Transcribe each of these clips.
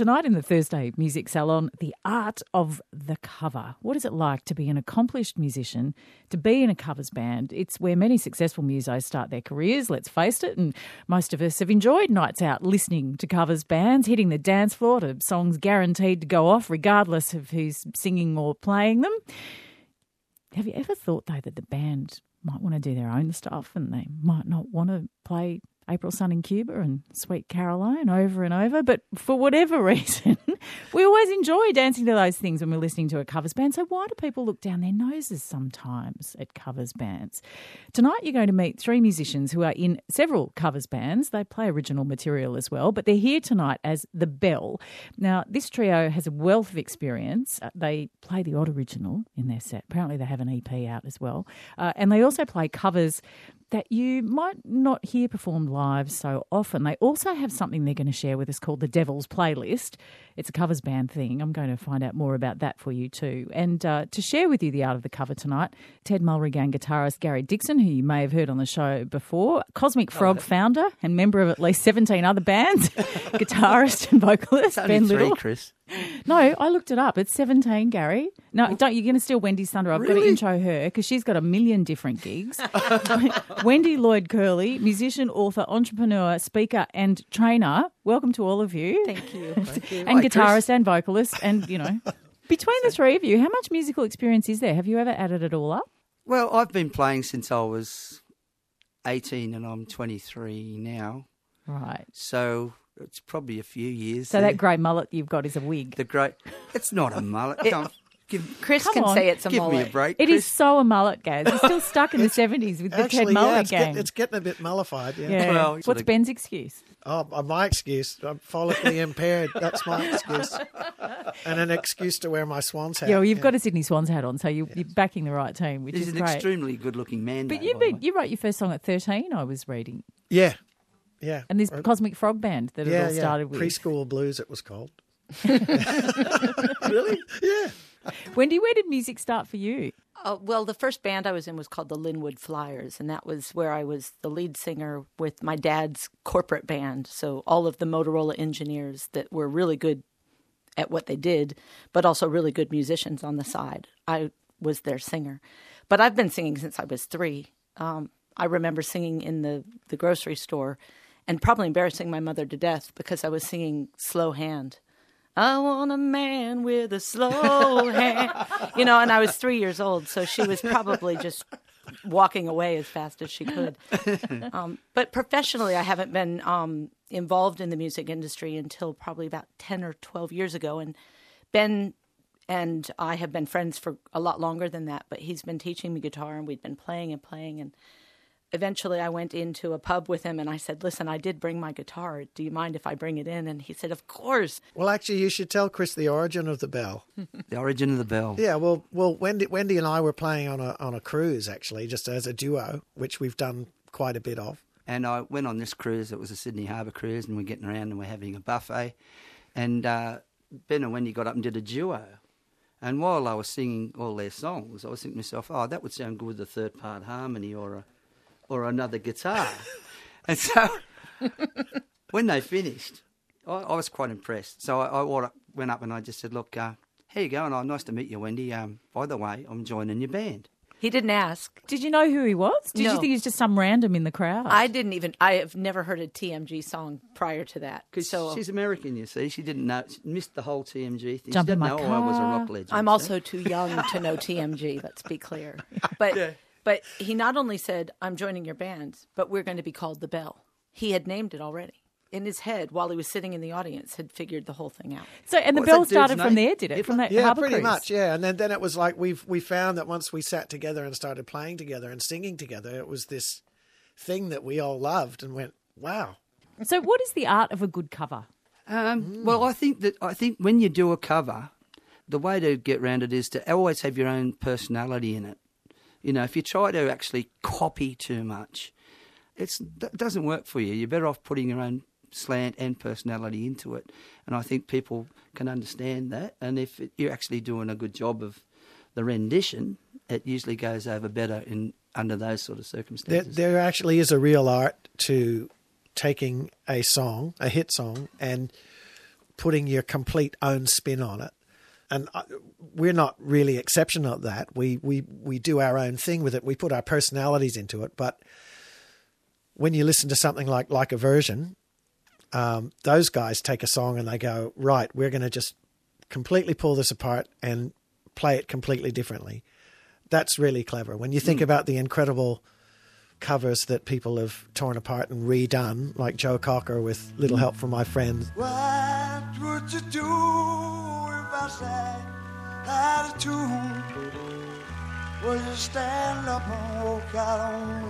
Tonight in the Thursday Music Salon, the art of the cover. What is it like to be an accomplished musician, to be in a covers band? It's where many successful musos start their careers, let's face it, and most of us have enjoyed nights out listening to covers bands, hitting the dance floor to songs guaranteed to go off regardless of who's singing or playing them. Have you ever thought, though, that the band might want to do their own stuff and they might not want to play April Sun in Cuba and Sweet Caroline over and over? But for whatever reason, we always enjoy dancing to those things when we're listening to a covers band. So why do people look down their noses sometimes at covers bands? Tonight you're going to meet three musicians who are in several covers bands. They play original material as well, but they're here tonight as The Bell. Now, this trio has a wealth of experience. They play the odd original in their set. Apparently they have an EP out as well. And they also play covers that you might not hear performed live so often. They also have something they're going to share with us called the Devil's Playlist. It's a covers band thing. I'm going to find out more about that for you too. And to share with you the art of the cover tonight, Ted Mulrigan guitarist Gary Dixon, who you may have heard on the show before, Cosmic Frog founder and member of at least 17 other bands, guitarist and vocalist Ben Little. Only three, Chris. No, I looked it up. It's 17, Gary. No, don't. You're going to steal Wendy's thunder. I've got to intro her because she's got a million different gigs. Wendy Lloyd Curley, musician, author, entrepreneur, speaker and trainer. Welcome to all of you. Thank you. Thank you. And hi, guitarist Chris. And vocalist. And, you know, between the three of you, how much musical experience is there? Have you ever added it all up? Well, I've been playing since I was 18 and I'm 23 now. Right. So it's probably a few years. So there. That grey mullet you've got is a wig. It's not a mullet. Chris can say it's a mullet. Give me a break, Chris. It is so a mullet, guys. It's still stuck in the 70s with the Ted Mulligan. It's getting a bit mullified. Yeah. Well, what's Ben's excuse? Oh, my excuse. I'm follically impaired. That's my excuse. And an excuse to wear my swan's hat. Yeah, well, you've got a Sydney Swans hat on, so you're backing the right team, which is great. He's an extremely good-looking man. But you wrote your first song at 13, I was reading. Yeah. And this Cosmic Frog Band that it all started with. Preschool Blues, it was called. Really? Yeah. Wendy, where did music start for you? Well, the first band I was in was called the Linwood Flyers, and that was where I was the lead singer with my dad's corporate band. So all of the Motorola engineers that were really good at what they did, but also really good musicians on the side. I was their singer. But I've been singing since I was 3. I remember singing in the grocery store and probably embarrassing my mother to death because I was singing Slow Hand. I want a man with a slow hand. You know, and I was 3 years old, so she was probably just walking away as fast as she could. But professionally, I haven't been involved in the music industry until probably about 10 or 12 years ago. And Ben and I have been friends for a lot longer than that, but he's been teaching me guitar, and we'd been playing and playing. And eventually I went into a pub with him and I said, listen, I did bring my guitar. Do you mind if I bring it in? And he said, of course. Well, actually, you should tell Chris the origin of the bell. The origin of the bell. Yeah, well, Wendy and I were playing on a cruise, actually, just as a duo, which we've done quite a bit of. And I went on this cruise. It was a Sydney Harbour cruise, and we're getting around and we're having a buffet. And Ben and Wendy got up and did a duo. And while I was singing all their songs, I was thinking to myself, oh, that would sound good with a third-part harmony or another guitar. And so when they finished, I was quite impressed. So I went up and I just said, look, here you go. And nice to meet you, Wendy. By the way, I'm joining your band. He didn't ask. Did you know who he was? Did you think he was just some random in the crowd? I have never heard a TMG song prior to that. Because she's American, you see. She didn't know. She missed the whole TMG thing. She didn't know I was a rock legend. I'm also too young to know TMG, let's be clear. But... yeah. But he not only said, I'm joining your band, but we're going to be called The Bell. He had named it already. In his head, while he was sitting in the audience, had figured the whole thing out. So, and The Bell started from there, did it? From that harbour cruise? Yeah, pretty much, yeah. And then it was like we found that once we sat together and started playing together and singing together, it was this thing that we all loved and went, wow. So what is the art of a good cover? Well, I think when you do a cover, the way to get around it is to always have your own personality in it. You know, if you try to actually copy too much, it doesn't work for you. You're better off putting your own slant and personality into it. And I think people can understand that. And if you're actually doing a good job of the rendition, it usually goes over better under those sort of circumstances. There actually is a real art to taking a song, a hit song, and putting your complete own spin on it. And we're not really exceptional at that. We do our own thing with it. We put our personalities into it. But when you listen to something like Aversion, those guys take a song and they go, right, we're going to just completely pull this apart and play it completely differently. That's really clever. When you think about the incredible covers that people have torn apart and redone, like Joe Cocker with Little Help From My Friends. What would you do if I said I had a tune? Would you stand up and walk out on me?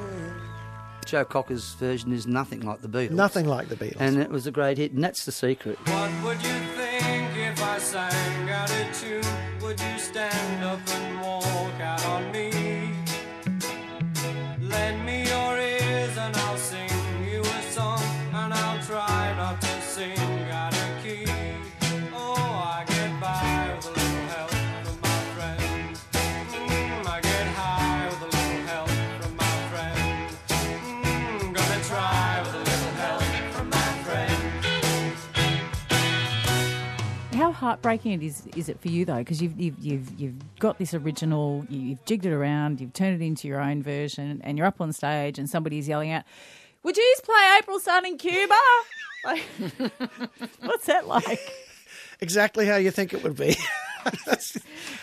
Joe Cocker's version is nothing like the Beatles. Nothing like the Beatles. And it was a great hit, and that's the secret. What would you think if I sang out a tune? Would you stand up and walk out on me? Lend me your ears and I'll sing you a song, and I'll try not to sing out of key. Oh, I get by with a little help from my friends. I get high with a little help from my friends. Gonna try with a little help from my friends. How heartbreaking it is it for you though? Because you've got this original, you've jigged it around, you've turned it into your own version, and you're up on stage and somebody's yelling out, would you just play April Sun in Cuba? Like, what's that like? Exactly how you think it would be.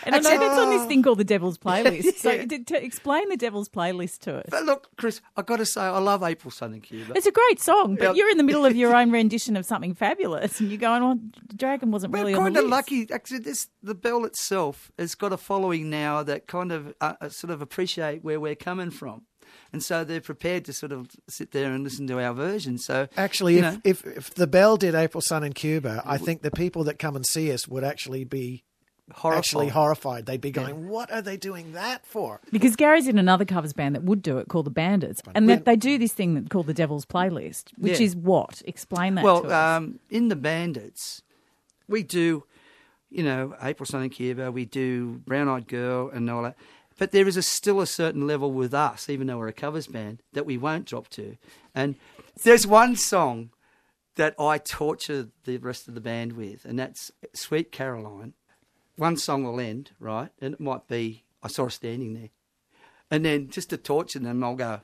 And I know that's on this thing called the Devil's Playlist. So explain the Devil's Playlist to us. But look, Chris, I've got to say I love April Sun in Cuba. It's a great song, but you're in the middle of your own rendition of something fabulous and you're going, well, Dragon wasn't really on the list. We're kind of lucky. Actually, the Bell itself has got a following now that kind of sort of appreciate where we're coming from. And so they're prepared to sort of sit there and listen to our version. So actually, if the Bell did April Sun in Cuba, I think the people that come and see us would actually be horrified. They'd be going, what are they doing that for? Because Gary's in another covers band that would do it called The Bandits, and that they do this thing called the Devil's Playlist, which is what? Explain that to us. Well, in The Bandits, we do, April Sun in Cuba, we do Brown Eyed Girl and all that. But there is still a certain level with us, even though we're a covers band, that we won't drop to. And there's one song that I torture the rest of the band with, and that's Sweet Caroline. One song will end, right, and it might be I Saw Her Standing There. And then just to torture them, I'll go...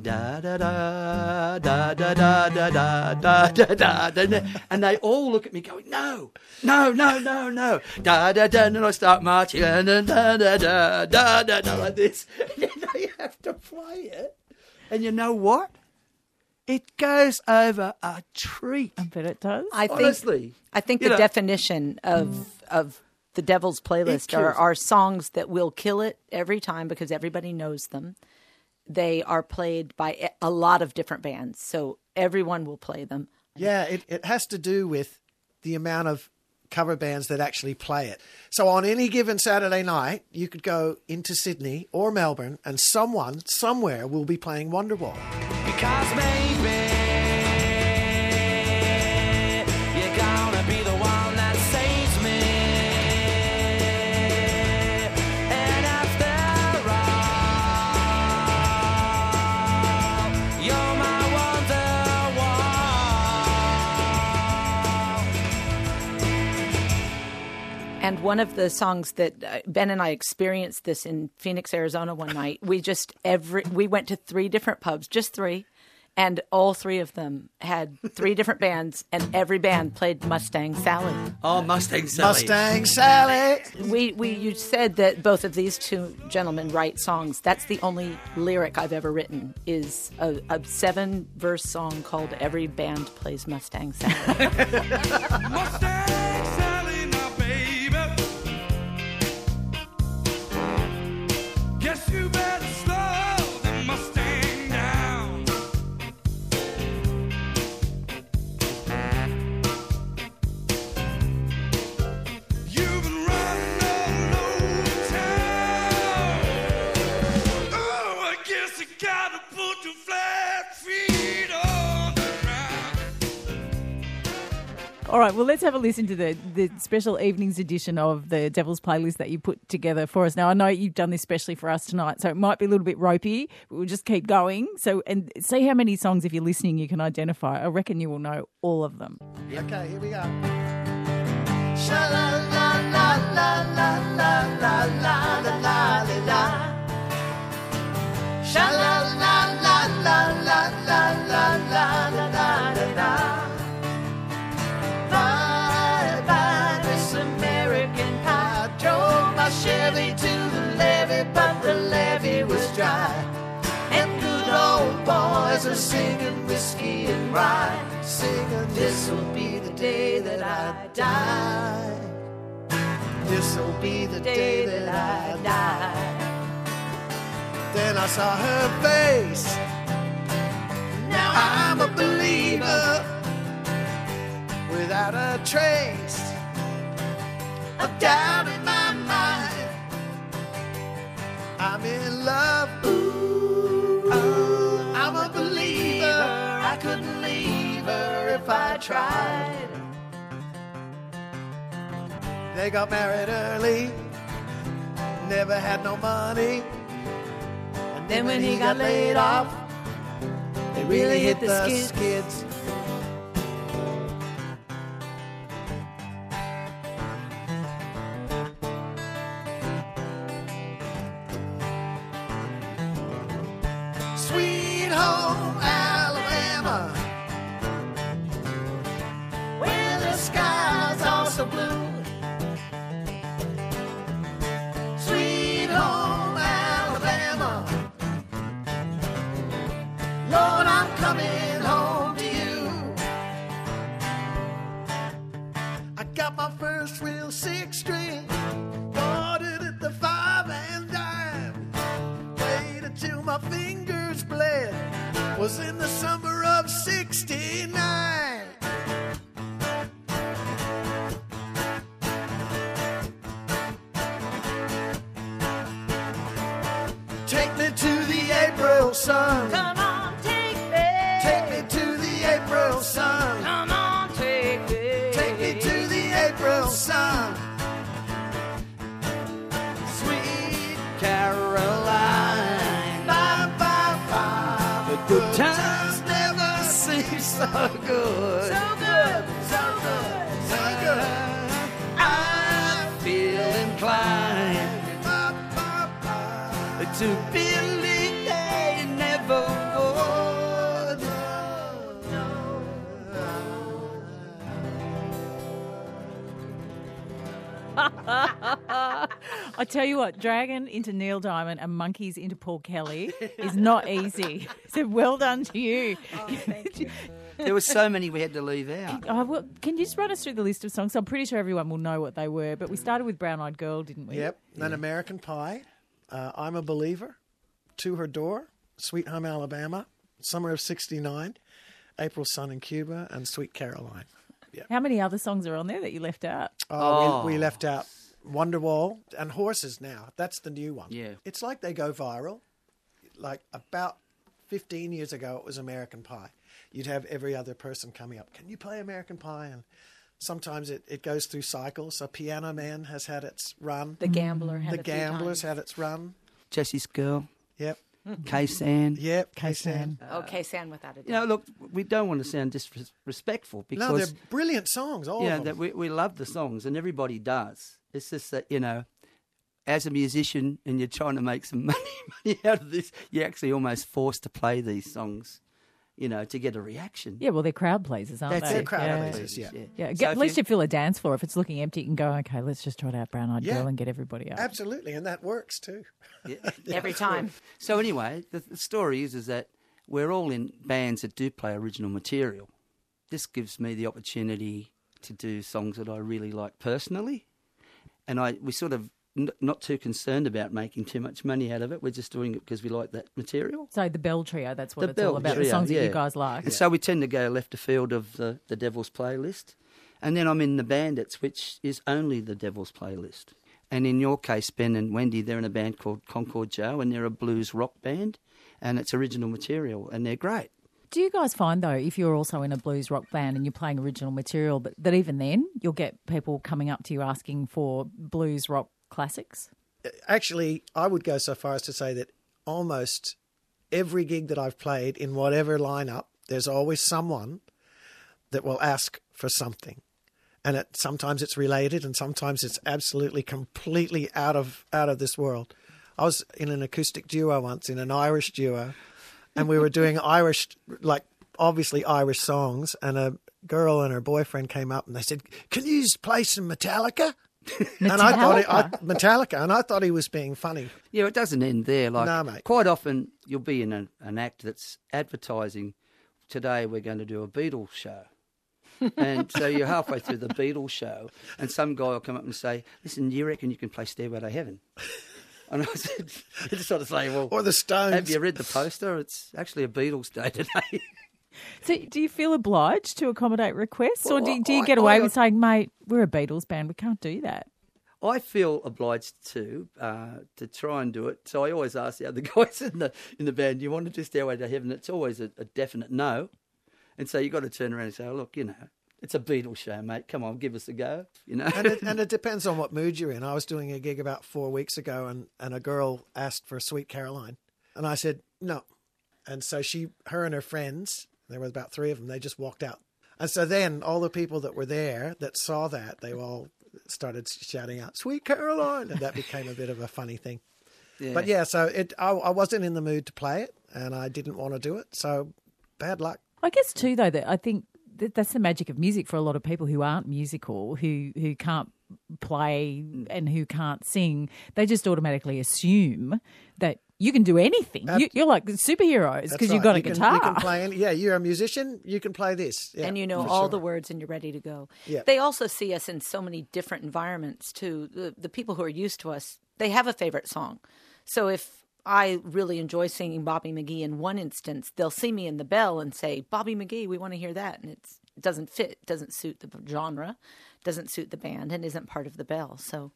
Da da da da da da da da da da da, and they all look at me going no da da da, and I start marching da da da da da da like this, and they have to play it, and you know what? It goes over a treat. I bet it does. Honestly, I think the definition of the Devil's Playlist are songs that will kill it every time because everybody knows them. They are played by a lot of different bands, so everyone will play them. Yeah, it has to do with the amount of cover bands that actually play it. So on any given Saturday night, you could go into Sydney or Melbourne and someone somewhere will be playing Wonderwall. Because maybe... And one of the songs that Ben and I experienced this in Phoenix, Arizona one night, we went to three different pubs, just three, and all three of them had three different bands, and every band played Mustang Sally. Oh, Mustang Sally. Mustang Sally. You said that both of these two gentlemen write songs. That's the only lyric I've ever written is a 7-verse song called Every Band Plays Mustang Sally. Mustang Sally. Yes, you better slow the Mustang down. You've been running all over town. Oh, I guess you gotta put your flat feet on the ground. All right, well, let's have a listen to the special evenings edition of the Devil's Playlist that you put together for us. Now, I know you've done this specially for us tonight, so it might be a little bit ropey, but we'll just keep going. So, and see how many songs, if you're listening, you can identify. I reckon you will know all of them. Okay, here we go. Sha-la-la-la-la-la-la-la-la-la-la-la. Sha-la-la-la-la-la-la-la-la-la-la-la. Bye-bye, this American pie. Drove my Chevy to the levee, but the levee was dry. And good old boys are singing whiskey and rye, singing this'll be the day that I die. This'll be the day that I die. Then I saw her face. Now I'm a believer. Without a trace of doubt in my mind, I'm in love. Ooh, ooh, I'm a believer. I couldn't leave her if I tried. They got married early, never had no money. And then when he got laid off, they really hit the skids. I tell you what, Dragon into Neil Diamond and Monkeys into Paul Kelly is not easy. So well done to you. Oh, thank you. There were so many we had to leave out. Oh, well, can you just run us through the list of songs? I'm pretty sure everyone will know what they were, but we started with Brown Eyed Girl, didn't we? Yep. Yeah. An American Pie, I'm a Believer, To Her Door, Sweet Home Alabama, Summer of 69, April Sun in Cuba, and Sweet Caroline. Yep. How many other songs are on there that you left out? Oh, we left out Wonderwall and Horses Now. That's the new one. Yeah. It's like they go viral. Like about 15 years ago, it was American Pie. You'd have every other person coming up, can you play American Pie? And sometimes it goes through cycles. So Piano Man has had its run. The Gambler had its run. Jesse's Girl. Yep. K-San. Yep, K-San. Oh, K-San without a doubt. You know, look, we don't want to sound disrespectful because... No, they're brilliant songs, all of them. Yeah, we love the songs and everybody does. It's just that, you know, as a musician and you're trying to make some money out of this, you're actually almost forced to play these songs, you know, to get a reaction. Yeah, well, they're crowd pleasers, aren't they? They're crowd pleasers, yeah. So at least you fill a dance floor. If it's looking empty, you can go, okay, let's just trot out Brown Eyed Girl and get everybody out. Absolutely, and that works too. Yeah. Every time. So anyway, the story is that we're all in bands that do play original material. This gives me the opportunity to do songs that I really like personally. And we sort of not too concerned about making too much money out of it. We're just doing it because we like that material. So the Bell Trio, that's what it's all about, the songs that you guys like. And so we tend to go left of field of the Devil's Playlist. And then I'm in the Bandits, which is only the Devil's Playlist. And in your case, Ben and Wendy, they're in a band called Concord Joe, and they're a blues rock band, and it's original material, and they're great. Do you guys find, though, if you're also in a blues rock band and you're playing original material, but that even then you'll get people coming up to you asking for blues rock classics? Actually, I would go so far as to say that almost every gig that I've played in whatever lineup, there's always someone that will ask for something. And sometimes it's related and sometimes it's absolutely completely out of this world. I was in an acoustic duo once, in an Irish duo, and we were doing Irish, like obviously Irish songs, and a girl and her boyfriend came up and they said, "Can you play some Metallica?" And I thought he was being funny. Yeah, it doesn't end there. Like, no, mate. Quite often you'll be in an act that's advertising, "Today we're going to do a Beatles show." And so you're halfway through the Beatles show and some guy will come up and say, "Listen, do you reckon you can play Stairway to Heaven?" And I said, I just sort of say, well, or the Stones. Have you read the poster? It's actually a Beatles day today. So do you feel obliged to accommodate requests, or do you get away with saying, "Mate, we're a Beatles band, we can't do that"? I feel obliged to try and do it. So I always ask the other guys in the band, "Do you want to do Stairway to Heaven?" It's always a definite no. And so you've got to turn around and say, "Oh, look, you know, it's a Beatles show, mate. Come on, give us a go." You know, and it depends on what mood you're in. I was doing a gig about 4 weeks ago, and a girl asked for Sweet Caroline, and I said no. And so her and her friends, there were about three of them, they just walked out. And so then all the people that were there that saw that, they all started shouting out, "Sweet Caroline!" And that became a bit of a funny thing. Yeah. But yeah, so I wasn't in the mood to play it, and I didn't want to do it. So bad luck. I guess too, though, that I think that's the magic of music for a lot of people who aren't musical, who can't play and who can't sing. They just automatically assume that you can do anything. You're like superheroes because you've got a guitar. You can play you're a musician, you can play this. Yeah, and you know all the words and you're ready to go. Yeah. They also see us in so many different environments too. The people who are used to us, they have a favourite song. So if I really enjoy singing Bobby McGee in one instance, they'll see me in the Bell and say, "Bobby McGee, we want to hear that." And it doesn't fit, it doesn't suit the genre, doesn't suit the band, and isn't part of the Bell. So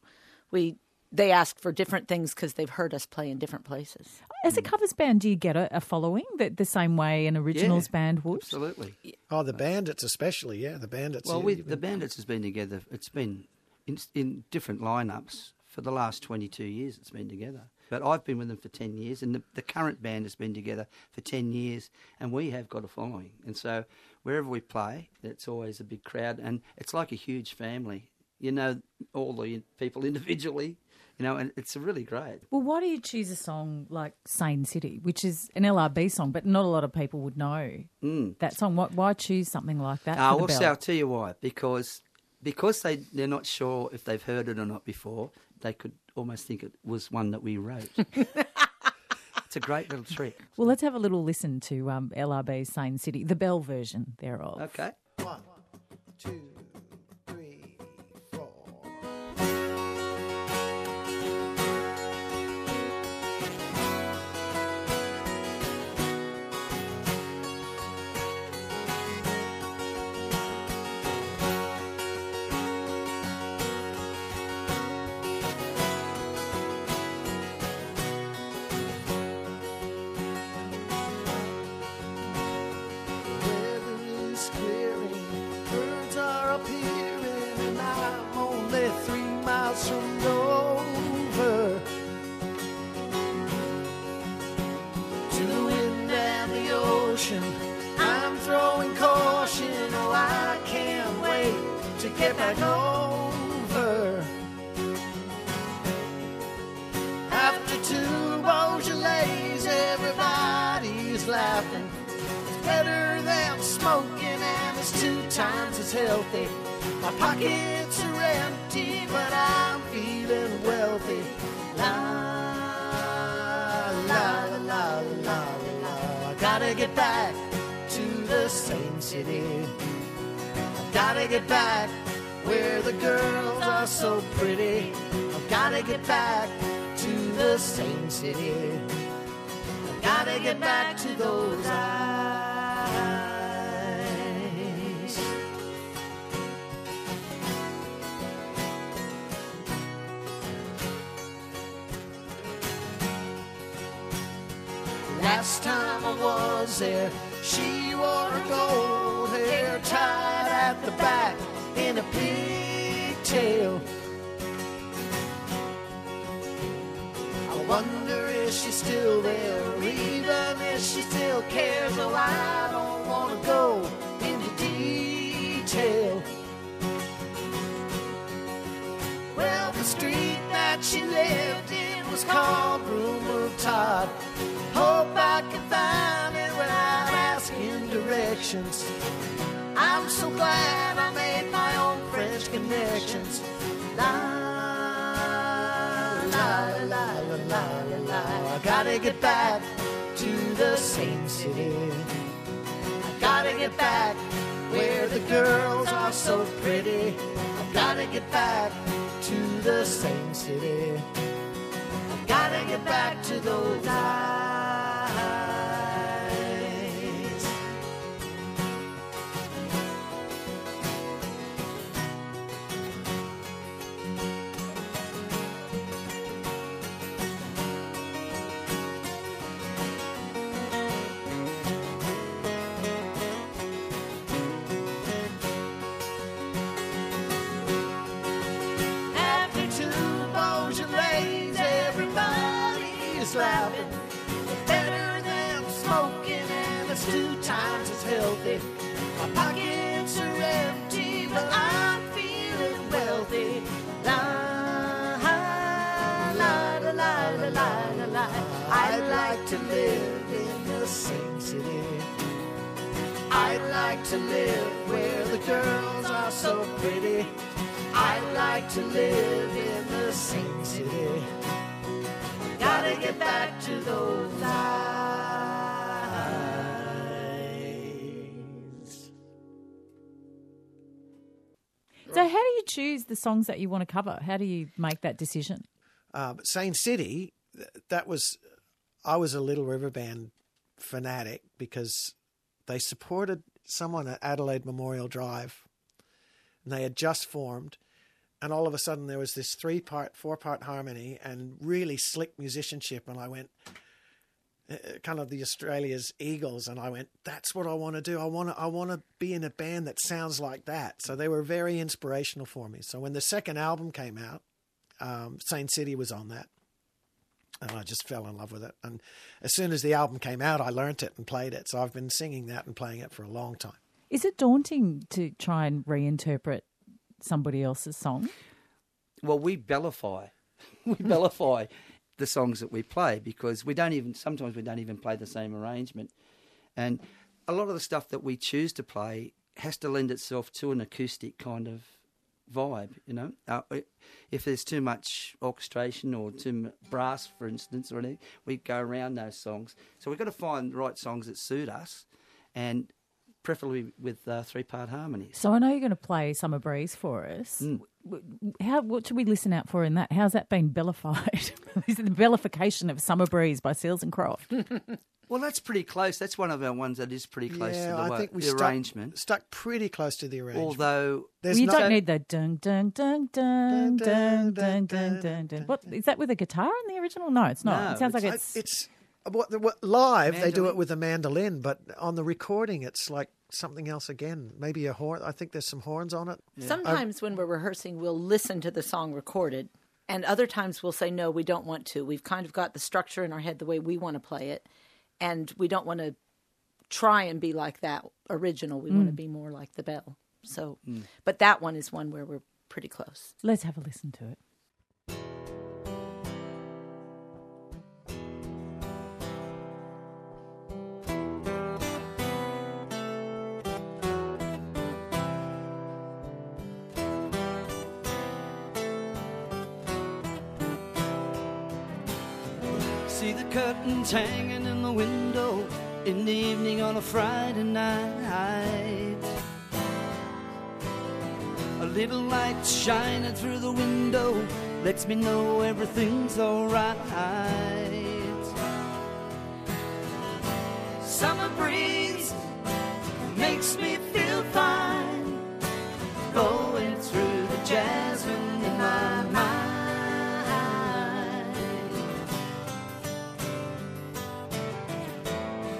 they ask for different things because they've heard us play in different places. As a covers band, do you get a following that the same way an originals band would? Absolutely. Oh, the Bandits especially, yeah. The Bandits. Well, the Bandits has been together. It's been in different lineups for the last 22 years it's been together. But I've been with them for 10 years, and the current band has been together for 10 years, and we have got a following. And so wherever we play, it's always a big crowd, and it's like a huge family. You know all the people individually. You know, and it's really great. Well, why do you choose a song like Sine City, which is an LRB song, but not a lot of people would know that song? Why choose something like that? I'll tell you why. Because they're not sure if they've heard it or not before, they could almost think it was one that we wrote. It's a great little trick. Well, let's have a little listen to LRB's Sine City, the Bell version thereof. Okay. 1, 2, 3, 4. Healthy. My pockets are empty, but I'm feeling wealthy. La, la, la, la, la, la. I gotta get back to the same city. I gotta get back where the girls are so pretty. I gotta get back to the same city. I gotta get back to those eyes. Last time I was there, She wore her gold hair tied at the back in a pigtail. I wonder if she's still there, or even if she still cares. Oh, I don't want to go into detail. Well, the street that she lived in was called Broomwood Todd. Hope I can find it without asking directions. I'm so glad I made my own French connections. La la la la la la la. I gotta get back to the Sine City. I gotta get back where the girls are so pretty. I've gotta get back to the Sine City. I've gotta get back to those eyes. Laughing, better than smoking, and it's 2 times as healthy. My pockets are empty, but I'm feeling wealthy. La la la la la la la. I'd like to live in the Sine City. I'd like to live where the girls are so pretty. I'd like to live in the Sine City. Gotta get back to those eyes. So how do you choose the songs that you want to cover? How do you make that decision? Sine City, that was – I was a Little River Band fanatic because they supported someone at Adelaide Memorial Drive and they had just formed. And all of a sudden there was this 3-part, 4-part harmony and really slick musicianship. And I went, kind of the Australia's Eagles. And I went, that's what I want to do. I want to be in a band that sounds like that. So they were very inspirational for me. So when the second album came out, Sine City was on that. And I just fell in love with it. And as soon as the album came out, I learnt it and played it. So I've been singing that and playing it for a long time. Is it daunting to try and reinterpret somebody else's song? Well, we bellify the songs that we play because sometimes we don't even play the same arrangement. And a lot of the stuff that we choose to play has to lend itself to an acoustic kind of vibe, you know. If there's too much orchestration or too much brass, for instance, or anything, we go around those songs. So we've got to find the right songs that suit us and preferably with 3-part harmonies. So I know you're going to play Summer Breeze for us. Mm. What should we listen out for in that? How's that been bellified? Is it the bellification of Summer Breeze by Seals and Croft? Well, that's pretty close. That's one of our ones that is pretty close to the arrangement. Stuck pretty close to the arrangement. Although you don't need the dun dun dun dun dun dun dun dun dun. What is that with a guitar in the original? No, it's not. No, it sounds like it's live, mandolin. They do it with a mandolin, but on the recording, it's like something else again. Maybe a horn. I think there's some horns on it. Yeah. Sometimes when we're rehearsing, we'll listen to the song recorded, and other times we'll say, no, we don't want to. We've kind of got the structure in our head the way we want to play it, and we don't want to try and be like that original. We want to be more like The Bell. So, but that one is one where we're pretty close. Let's have a listen to it. See the curtains hanging in the window in the evening on a Friday night. A little light shining through the window lets me know everything's alright. Summer breeze makes me feel fine, going through the jasmine in my mind.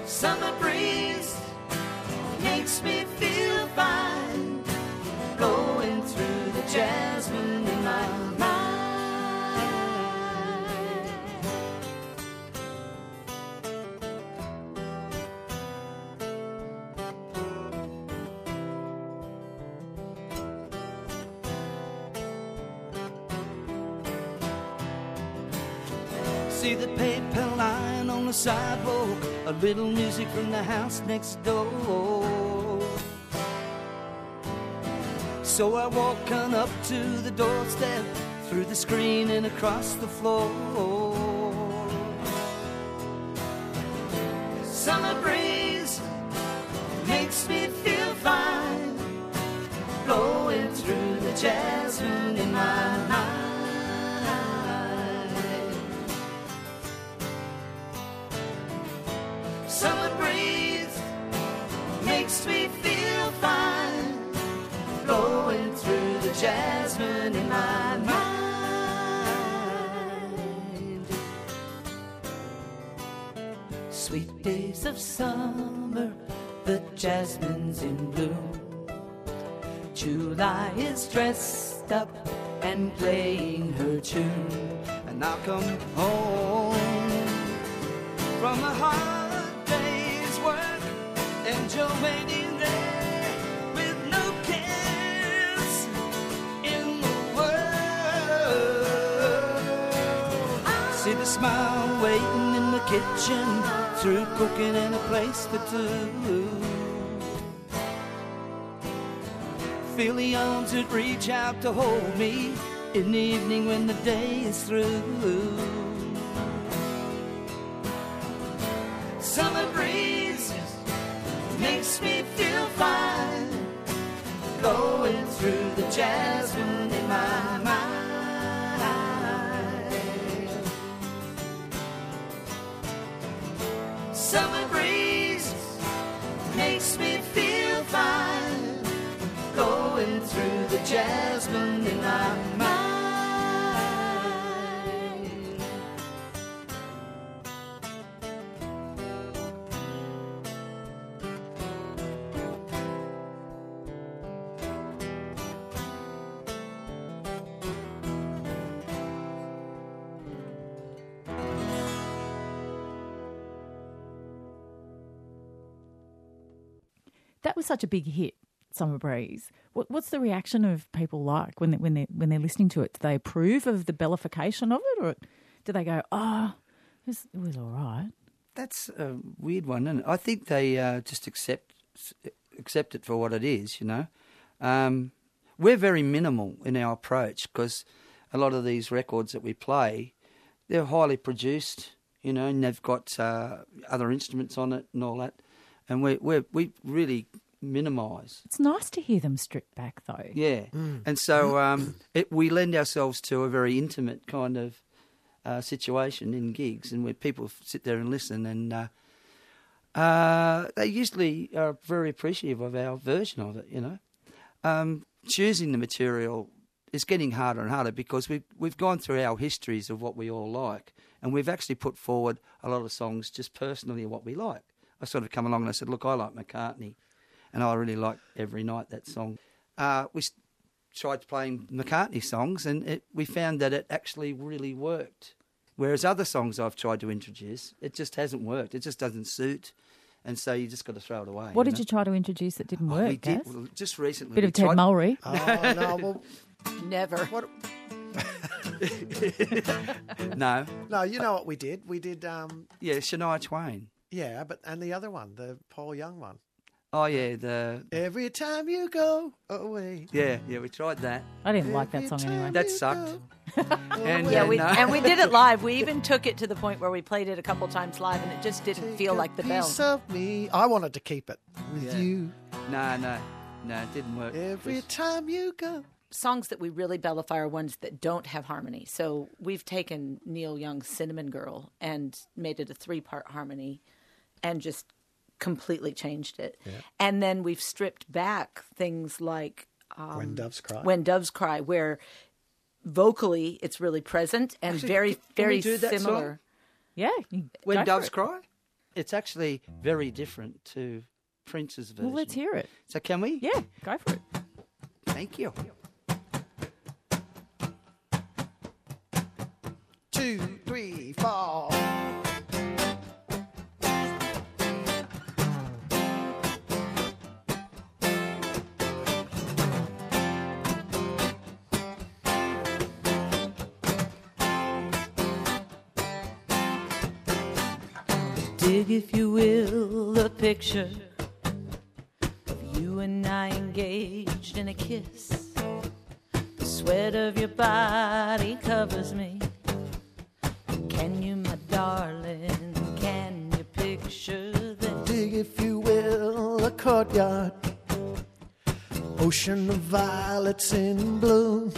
Summer breeze jasmine in my mind. See the paper lying on the sidewalk, a little music from the house next door. So I walk on up to the doorstep, through the screen and across the floor. Summer breeze makes me feel fine, blowing through the jasmine in my mind. Summer breeze makes me feel fine, blowing through the jasmine in my mind. Sweet days of summer, the jasmine's in bloom. July is dressed up and playing her tune. And I'll come home from a hard day's work, enjoying day. See the smile waiting in the kitchen, through cooking and a place for two. Feel the arms that reach out to hold me in the evening when the day is through. Summer breeze makes me feel fine, blowing through the jasmine in my mind. Summer breeze makes me feel fine, going through the jasmine in my mind. That was such a big hit, Summer Breeze. What's the reaction of people like when they're listening to it? Do they approve of the bellification of it, or do they go, "Oh, it was all right"? That's a weird one, isn't it? I think they just accept it for what it is. You know, we're very minimal in our approach because a lot of these records that we play, they're highly produced. You know, and they've got other instruments on it and all that. And we really minimise. It's nice to hear them stripped back, though. Yeah. Mm. And so we lend ourselves to a very intimate kind of situation in gigs, and where people sit there and listen, and they usually are very appreciative of our version of it, you know. Choosing the material is getting harder and harder because we've gone through our histories of what we all like, and we've actually put forward a lot of songs just personally what we like. I sort of come along and I said, look, I like McCartney, and I really like Every Night, that song. We tried playing McCartney songs, and we found that it actually really worked. Whereas other songs I've tried to introduce, it just hasn't worked. It just doesn't suit, and so you just got to throw it away. What did you try to introduce that didn't work, Gaz? Well, just recently. Bit of Ted Mulry. Oh, no, well, never. What? No. No, you know what we did? We did... Yeah, Shania Twain. Yeah, and the other one, the Paul Young one. Oh, yeah, the... Every time you go away. Yeah, we tried that. I didn't like that song anyway. That sucked. And we did it live. We even took it to the point where we played it a couple times live, and it just didn't feel like the Bell. Of me. I wanted to keep it with you. No, it didn't work. Every time you go. Songs that we really bellify are ones that don't have harmony. So we've taken Neil Young's Cinnamon Girl and made it a three-part harmony. And just completely changed it. Yeah. And then we've stripped back things like... When Doves Cry, where vocally it's really present and actually, very, very similar. Yeah. When Doves Cry? It's actually very different to Prince's version. Well, let's hear it. So can we? Yeah, go for it. Thank you. two, three, four. Dig, if you will, a picture of you and I engaged in a kiss. The sweat of your body covers me. Can you, my darling, can you picture this? Dig, if you will, a courtyard, ocean of violets in bloom.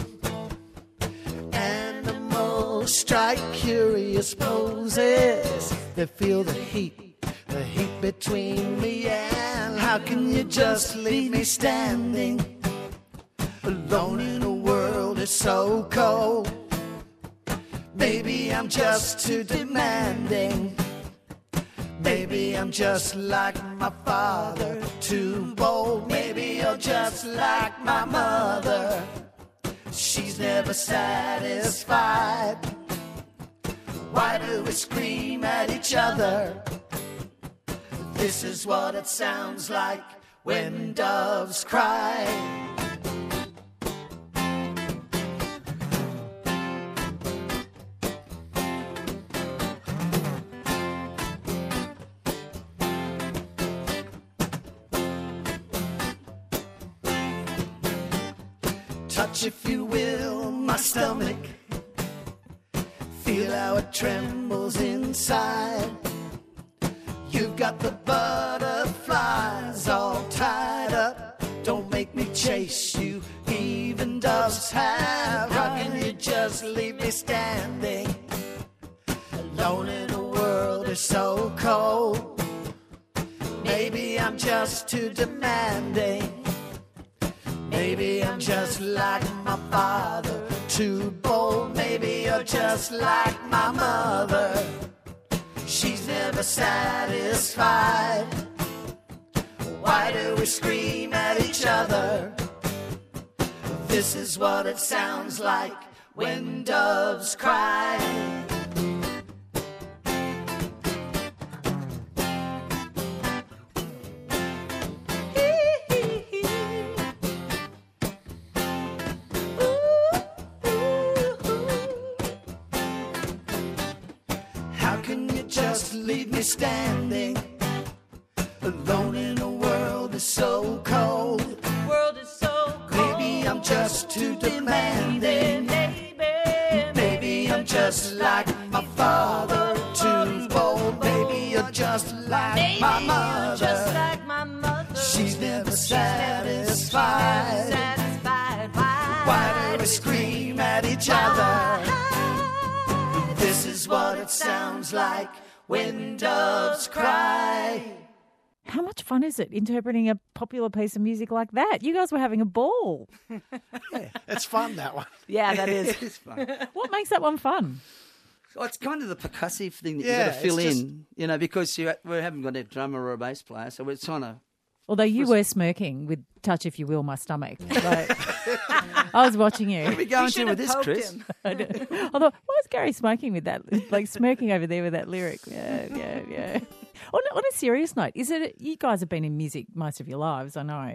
Strike curious poses. They feel the heat between me and. How can you just leave me standing alone in a world that's so cold? Maybe I'm just too demanding. Maybe I'm just like my father, too bold. Maybe you're just like my mother. She's never satisfied. Why do we scream at each other? This is what it sounds like when doves cry. Touch, if you will, my stomach. Feel how it trembles inside. You've got the butterflies all tied up. Don't make me chase you, even doves have. How can you just leave me standing alone in a world that's so cold? Maybe I'm just too demanding. Maybe I'm just like my father, too bold. Maybe you're just like my mother. She's never satisfied. Why do we scream at each other? This is what it sounds like when doves cry. Leave me standing alone in a world that's so cold. World is so cold. Maybe I'm just too demanding. Maybe I'm just like my father, too bold. Maybe you're just like my mother. She's never satisfied. Why do we scream at each other? This is what it sounds like when doves cry. How much fun is it interpreting a popular piece of music like that? You guys were having a ball. Yeah, it's fun, that one. Yeah, that is. It is fun. What makes that one fun? Oh, it's kind of the percussive thing that you've got to fill in, just, you know, because we haven't got a drummer or a bass player, so it's on a... Although you were smirking with Touch, If You Will, My Stomach. Like, I was watching you. What are we going to with this, Chris? I thought, why is Gary smirking with that? Like smirking over there with that lyric. Yeah. On a serious note, is it? You guys have been in music most of your lives, I know.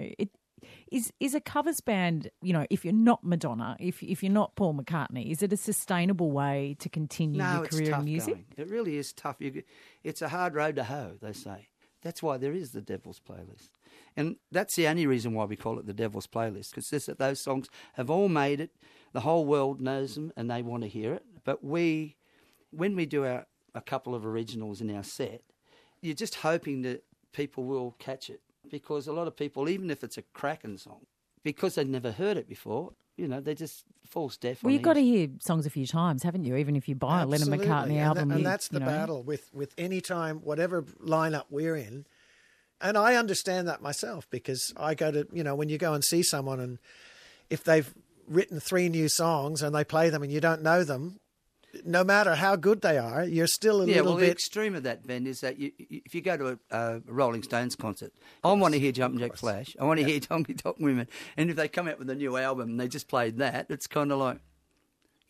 Is a covers band, you know, if you're not Madonna, if you're not Paul McCartney, is it a sustainable way to continue your career in music? It really is tough. It's a hard road to hoe, they say. That's why there is the Devil's Playlist. And that's the only reason why we call it the Devil's Playlist, because those songs have all made it. The whole world knows them and they want to hear it. But when we do a couple of originals in our set, you're just hoping that people will catch it, because a lot of people, even if it's a cracking song, because they've never heard it before, you know, they just falls deaf. Well, you've got to hear songs a few times, haven't you? Even if you buy a Lennon McCartney album. And that's the battle with any time, whatever lineup we're in. And I understand that myself, because I go to, you know, when you go and see someone and if they've written 3 new songs and they play them and you don't know them, no matter how good they are, you're still a little bit... Yeah, well, the extreme of that, Ben, is that if you go to a Rolling Stones concert, I want to hear Jumpin' Jack Flash, I want to hear Donkey Tonk Women, and if they come out with a new album and they just played that, it's kind of like,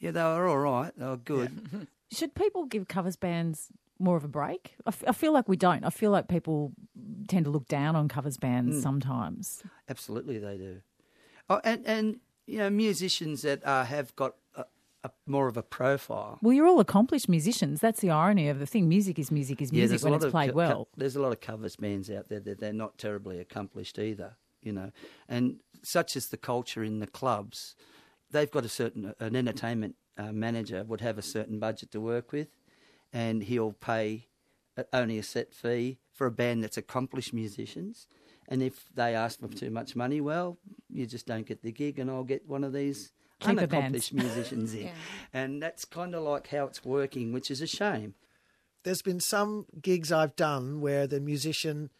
yeah, they were all right, they were good. Yeah. Should people give covers bands more of a break? I feel like we don't. I feel like people tend to look down on covers bands sometimes. Absolutely they do. Oh, and you know, musicians that have got more of a profile. Well, you're all accomplished musicians. That's the irony of the thing. Music is music is music when it's played well. There's a lot of covers bands out there that they're not terribly accomplished either, you know. And such is the culture in the clubs. They've got a certain, an entertainment manager would have a certain budget to work with, and he'll pay only a set fee for a band that's accomplished musicians. And if they ask for too much money, well, you just don't get the gig, and I'll get one of these unaccomplished musicians in. Yeah. And that's kind of like how it's working, which is a shame. There's been some gigs I've done where the musician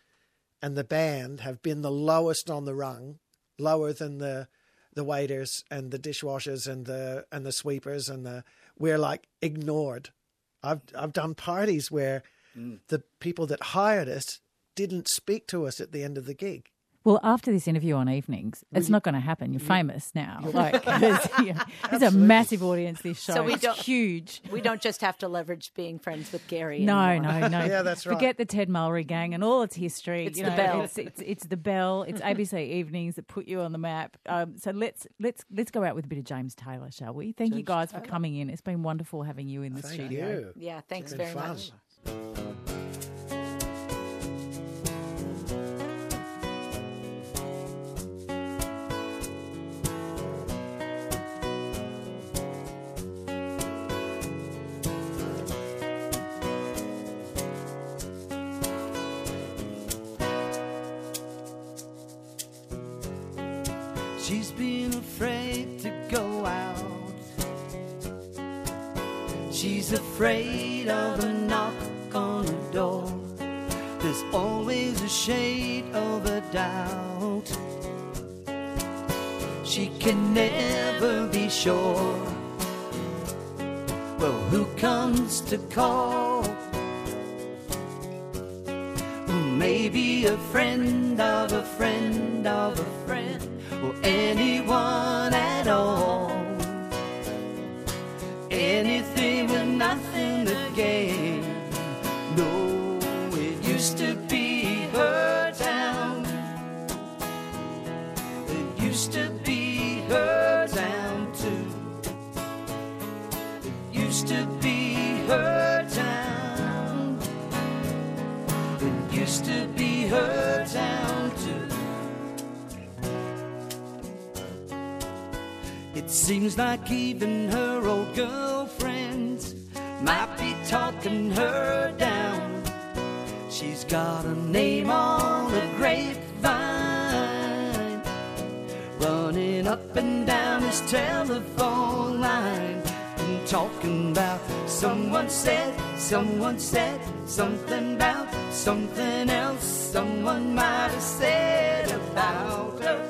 and the band have been the lowest on the rung, lower than the waiters and the dishwashers and the sweepers, and we're like ignored. I've done parties where the people that hired us didn't speak to us at the end of the gig. Well, after this interview on Evenings, it's not going to happen. You're famous now. Like, there's a massive audience this show. So it's huge. We don't just have to leverage being friends with Gary. No. Yeah, that's right. Forget the Ted Mulry gang and all its history. It's the Bell. It's the Bell. It's ABC Evenings that put you on the map. So let's go out with a bit of James Taylor, shall we? Thank you guys for coming in. It's been wonderful having you in the studio. Thank you. Yeah, thanks very much. She's been afraid to go out. She's afraid of a knock on her door. There's always a shade of a doubt. She can never be sure. Well, who comes to call? Maybe a friend of a friend of a friend, or anyone at all. Anything with nothing to gain. No, it used to be her town. It used to be her town too. It used to be her town. It used to be her town too. It seems like even her old girlfriends might be talking her down. She's got a name on a grapevine, running up and down his telephone line, and talking about someone said something about something else someone might have said about her.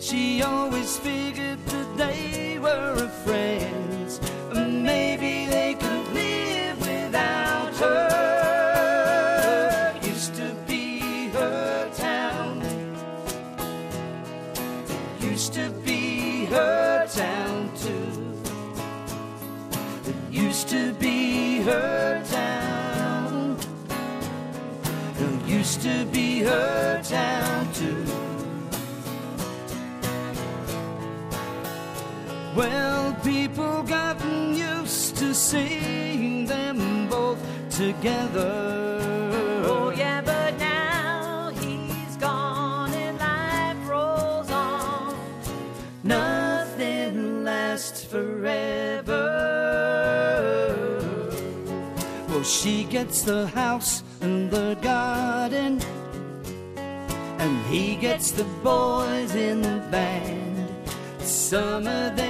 She always figured that they were her friends, and maybe they could live without her. It used to be her town. It used to be her town too. It used to be her town. It used to be her town too. Well, people gotten used to seeing them both together. Oh yeah, but now he's gone and life rolls on. Nothing lasts forever. Well, she gets the house and the garden, and he gets the boys in the band. Some of them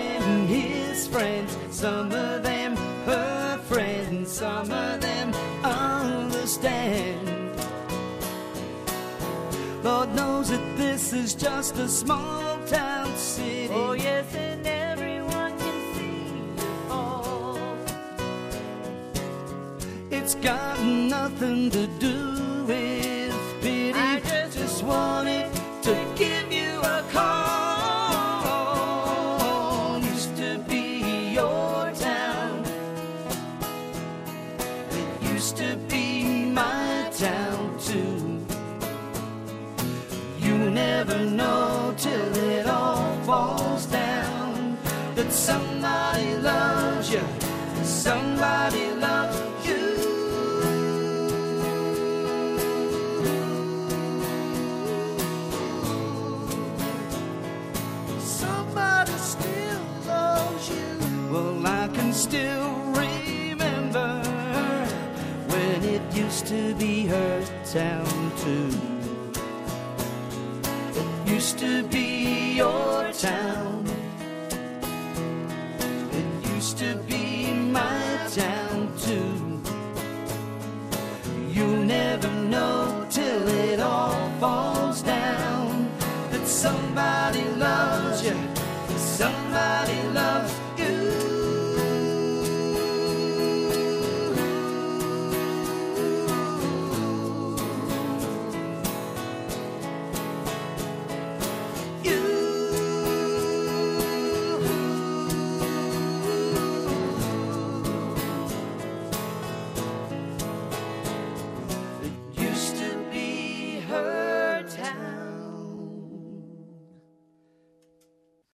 his friends, some of them her friends, some of them understand. Lord knows that this is just a small town city. Oh yes, and everyone can see you fall. It's got nothing to do with pity. I just wanted to give you a call. It used to be your town. that somebody loves you, somebody loves you. Somebody still loves you. Well, I can still remember when it used to be her town too. It used to be your town. It used to be my town too. You'll never know till it all falls down that somebody loves you, somebody loves you.